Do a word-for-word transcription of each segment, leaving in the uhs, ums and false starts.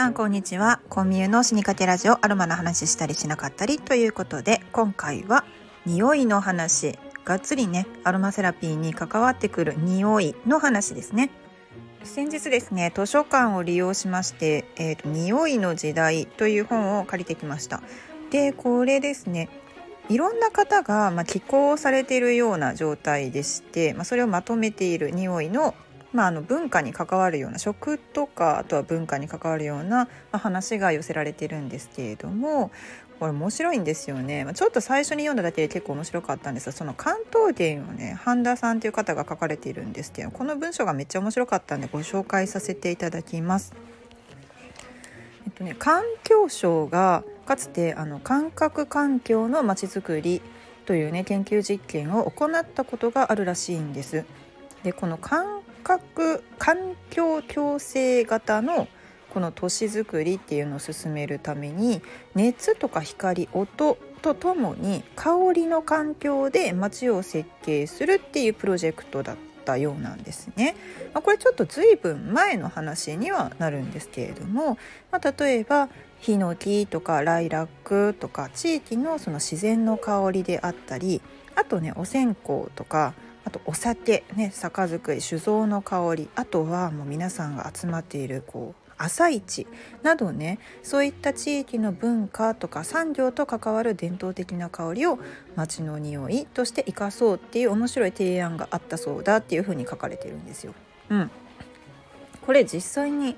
さんこんにちは。コンミューの死にかけラジオ、アロマの話したりしなかったりということで、今回は匂いの話、がっつりねアロマセラピーに関わってくる匂いの話ですね。先日ですね、図書館を利用しまして、えーと、匂いの時代という本を借りてきました。で、これですね、いろんな方が、まあ、寄稿されているような状態でして、まあ、それをまとめている匂いの、まあ、あの文化に関わるような、食とかあとは文化に関わるような、まあ、話が寄せられているんですけれども、これ面白いんですよね。まあ、ちょっと最初に読んだだけで結構面白かったんですが、その関東伝をね、半田さんという方が書かれているんですけど、この文章がめっちゃ面白かったんでご紹介させていただきます。えっとね、環境省がかつてあの感覚環境のまちづくりというね研究実験を行ったことがあるらしいんです。で、この感覚環境共生型のこの都市づくりっていうのを進めるために、熱とか光、音とともに香りの環境で街を設計するっていうプロジェクトだったようなんですね。まあ、これちょっと随分前の話にはなるんですけれども、まあ、例えばヒノキとかライラックとか地域のその自然の香りであったり、あとねお線香とか、あとお酒ね、酒造り、酒造の香り、あとはもう皆さんが集まっているこう朝市などね、そういった地域の文化とか産業と関わる伝統的な香りを街の匂いとして生かそうっていう面白い提案があったそうだっていうふうに書かれてるんですよ。うん、これ実際に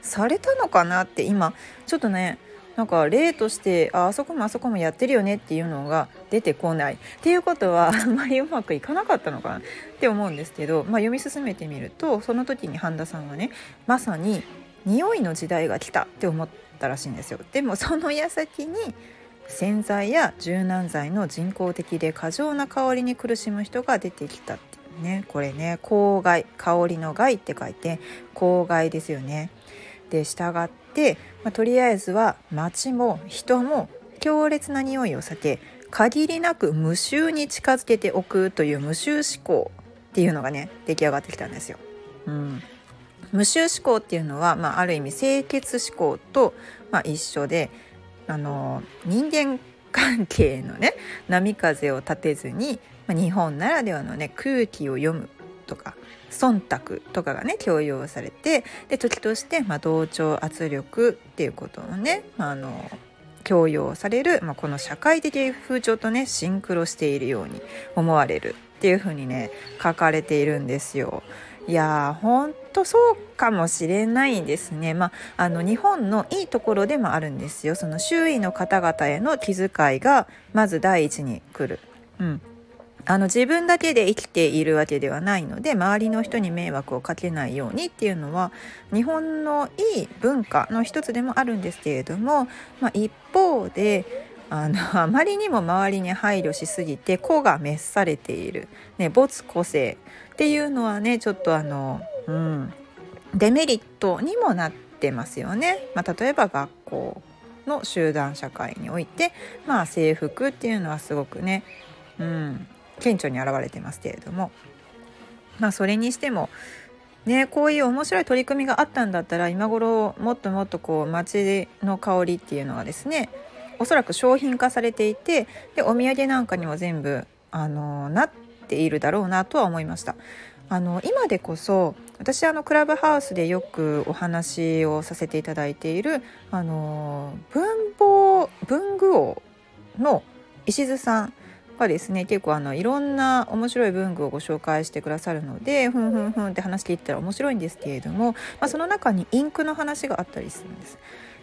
されたのかなって今ちょっとね、なんか例としてあ、あそこもあそこもやってるよねっていうのが出てこないっていうことはあんまりうまくいかなかったのかなって思うんですけど、まあ、読み進めてみると、その時に半田さんはね、まさに匂いの時代が来たって思ったらしいんですよ。でもその矢先に洗剤や柔軟剤の人工的で過剰な香りに苦しむ人が出てきたってね、これね、香害、香りの害って書いて香害ですよね。で、したがって、まあ、とりあえずは街も人も強烈な匂いを避け、限りなく無臭に近づけておくという無臭思考っていうのがね出来上がってきたんですよ。うん、無臭思考っていうのは、まあ、ある意味清潔思考と、まあ、一緒で、あの人間関係のね波風を立てずに、まあ、日本ならではのね空気を読むとか忖度とかがね強要されて、で時として、まあ、同調圧力っていうことをね、まあ、あの強要される、まあ、この社会的風潮とねシンクロしているように思われるっていうふうにね書かれているんですよ。いやー、ほんとそうかもしれないですね。まあ、あの日本のいいところでもあるんですよ。その周囲の方々への気遣いがまず第一に来る。うん、あの自分だけで生きているわけではないので、周りの人に迷惑をかけないようにっていうのは日本のいい文化の一つでもあるんですけれども、まあ、一方であのあまりにも周りに配慮しすぎて子が滅されている、ね、没個性っていうのはねちょっとあの、うん、デメリットにもなってますよね。まあ、例えば学校の集団社会において、まあ、制服っていうのはすごくね、うん、顕著に現れてますけれども、まあ、それにしてもね、こういう面白い取り組みがあったんだったら今頃もっともっとこう街の香りっていうのがですね、おそらく商品化されていて、でお土産なんかにも全部あのなっているだろうなとは思いました。あの今でこそ私あのクラブハウスでよくお話をさせていただいているあの文房文具王の石津さんがですね、結構あのいろんな面白い文具をご紹介してくださるので、ふんふんふんって話していったら面白いんですけれども、まあ、その中にインクの話があったりするんです。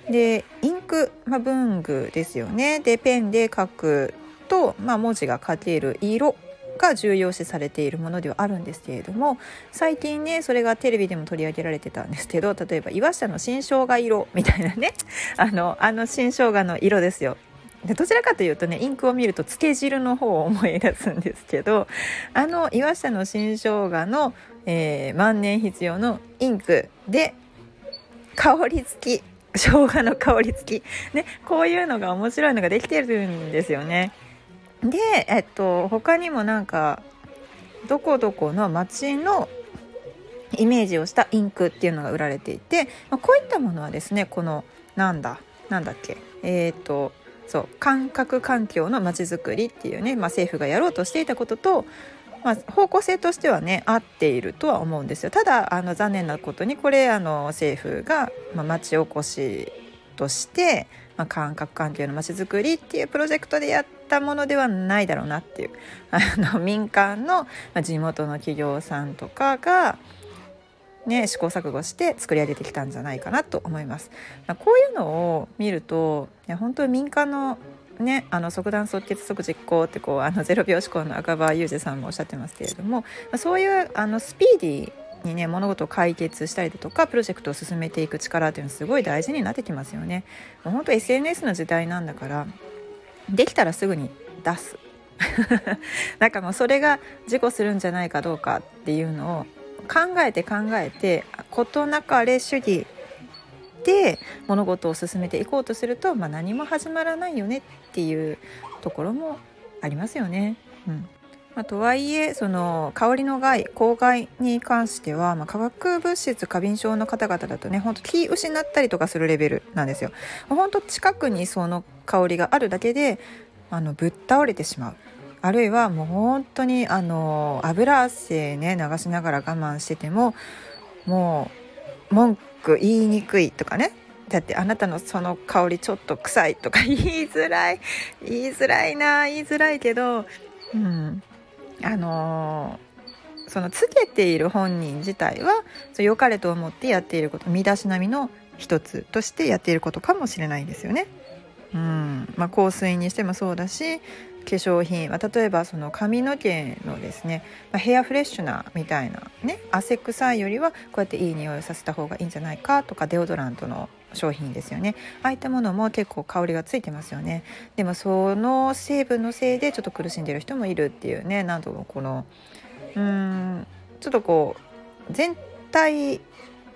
でインク、まあ、文具ですよね。でペンで書くと、まあ、文字が書ける色が重要視されているものではあるんですけれども、最近ねそれがテレビでも取り上げられてたんですけど、例えば岩下の新生姜色みたいなねあの、あの新生姜の色ですよ。でどちらかというとね、インクを見るとつけ汁の方を思い出すんですけど、あの岩下の新生姜の、えー、万年筆用のインクで香り付き生姜の香り付き、ね、こういうのが面白いのができてるんですよね。で、えっと、他にもなんかどこどこの町のイメージをしたインクっていうのが売られていて、まあ、こういったものはですね、このなんだなんだっけえーとそう感覚環境のまちづくりっていうね、まあ、政府がやろうとしていたことと、まあ、方向性としてはね合っているとは思うんですよ。ただあの残念なことにこれあの政府が、まあ、町おこしとして、まあ、感覚環境のまちづくりっていうプロジェクトでやったものではないだろうなっていう、あの民間の、まあ、地元の企業さんとかがね、試行錯誤して作り上げてきたんじゃないかなと思います。まあ、こういうのを見ると本当に民間のね、あの即断即決即実行ってこうあのゼロびょう思考の赤羽雄二さんもおっしゃってますけれども、そういうあのスピーディーにね物事を解決したりだとかプロジェクトを進めていく力というのはすごい大事になってきますよね。もう本当 エスエヌエス の時代なんだから、できたらすぐに出すなんかもうそれが事故するんじゃないかどうかっていうのを考えて考えて事なかれ主義で物事を進めていこうとすると、まあ、何も始まらないよねっていうところもありますよね。うんまあ、とはいえその香りの害公害に関しては、まあ、化学物質過敏症の方々だとね本当気失ったりとかするレベルなんですよ。本当近くにその香りがあるだけであのぶっ倒れてしまう。あるいはもう本当にあの油汗ね流しながら我慢しててももう文句言いにくいとかね、だってあなたのその香りちょっと臭いとか言いづらい言いづらいな言いづらいけど、うん、あのそのつけている本人自体は良かれと思ってやっていること身だしなみの一つとしてやっていることかもしれないですよね。うんまあ、香水にしてもそうだし化粧品は例えばその髪の毛のですね、まあ、ヘアフレッシュナーみたいなね汗臭いよりはこうやっていい匂いをさせた方がいいんじゃないかとか、デオドラントの商品ですよね。ああいったものも結構香りがついてますよね。でもその成分のせいでちょっと苦しんでる人もいるっていうね、なんともこのうーんちょっとこう全体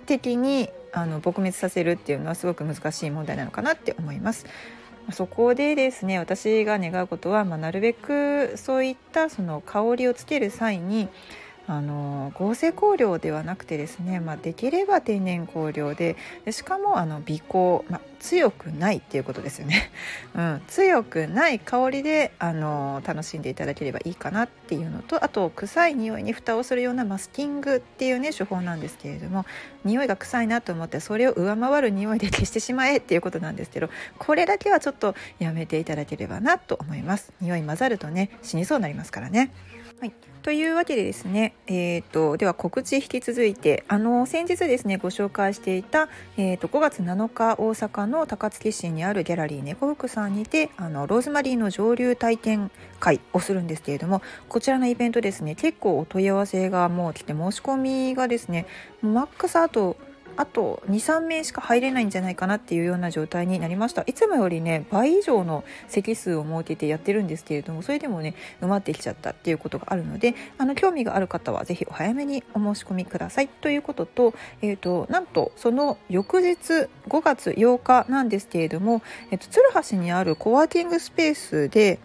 的にあの撲滅させるっていうのはすごく難しい問題なのかなって思います。そこでですね、私が願うことは、まあ、なるべくそういったその香りをつける際にあの合成香料ではなくてですね、まあ、できれば天然香料で、でしかもあの微香、まあ、強くないっていうことですよね、うん、強くない香りであの楽しんでいただければいいかなっていうのと、あと臭い匂いに蓋をするようなマスキングっていうね手法なんですけれども、匂いが臭いなと思ってそれを上回る匂いで消してしまえっていうことなんですけど、これだけはちょっとやめていただければなと思います。匂い混ざるとね死にそうになりますからね。はい、というわけでですね、えーと、では告知引き続いて、あの先日ですねご紹介していた、えーとごがつなのか大阪の高槻市にあるギャラリー猫福さんにてあのローズマリーの蒸留体験会をするんですけれども、こちらのイベントですね結構お問い合わせがもう来て、申し込みがですねマックスあとあと に,さん 名しか入れないんじゃないかなっていうような状態になりました。いつもよりね倍以上の席数を設けてやってるんですけれども、それでもね埋まってきちゃったっていうことがあるので、あの興味がある方はぜひお早めにお申し込みくださいということと、えーと、なんとその翌日ごがつようかなんですけれども、えーと、鶴橋にあるコワーキングスペースで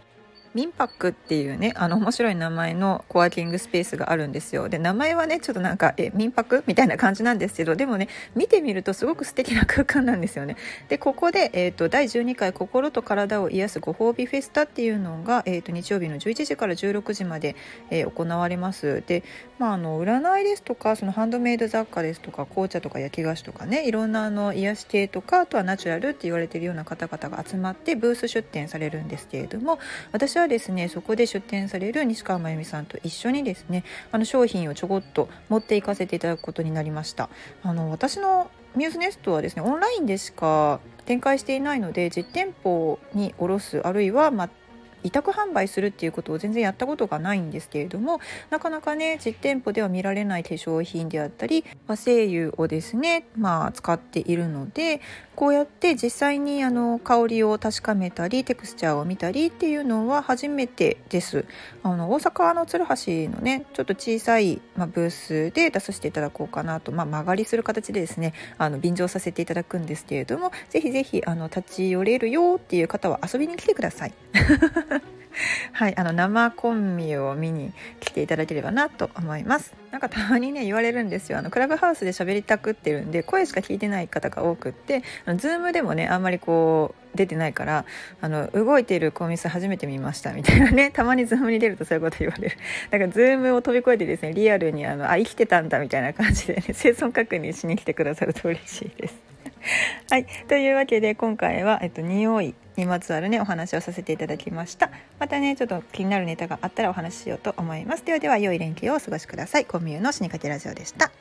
ミンパックっていうねあの面白い名前のコワーキングスペースがあるんですよ。で名前はねちょっとなんかえミンパクみたいな感じなんですけど、でもね見てみるとすごく素敵な空間なんですよね。でここで、えーと、だいじゅうにかい心と体を癒すご褒美フェスタっていうのが、えーと、日曜日のじゅういちじからじゅうろくじまで、えー、行われます。で、まあ、あの占いですとかそのハンドメイド雑貨ですとか紅茶とか焼き菓子とかね、いろんなあの癒し系とか、あとはナチュラルって言われているような方々が集まってブース出展されるんですけれども、私はですね、そこで出展される西川真由美さんと一緒にですねあの商品をちょこっと持っていかせていただくことになりました。あの私のミューズネストはですねオンラインでしか展開していないので、実店舗に卸すあるいはまあ委託販売するっていうことを全然やったことがないんですけれども、なかなかね実店舗では見られない化粧品であったり和精油をですね、まあ、使っているので、こうやって実際にあの香りを確かめたりテクスチャーを見たりっていうのは初めてです。あの大阪の鶴橋のねちょっと小さい、まあ、ブースで出させていただこうかなと、まあ、間借りする形でですねあの便乗させていただくんですけれども、ぜひぜひあの立ち寄れるよっていう方は遊びに来てくださいはい、あの生コンビを見に来ていただければなと思います。なんかたまにね言われるんですよ。あのクラブハウスで喋りたくってるんで声しか聞いてない方が多くって、あのズームでもねあんまりこう出てないから、あの動いているコンビ数初めて見ましたみたいなね、たまにズームに出るとそういうこと言われる。だからズームを飛び越えてですね、リアルにあのあ生きてたんだみたいな感じでね生存確認しに来てくださると嬉しいですはい、というわけで今回は、えっと、匂いにまつわるねお話をさせていただきました。またねちょっと気になるネタがあったらお話ししようと思います。ではでは良い連休をお過ごしください。コミューの死にかけラジオでした。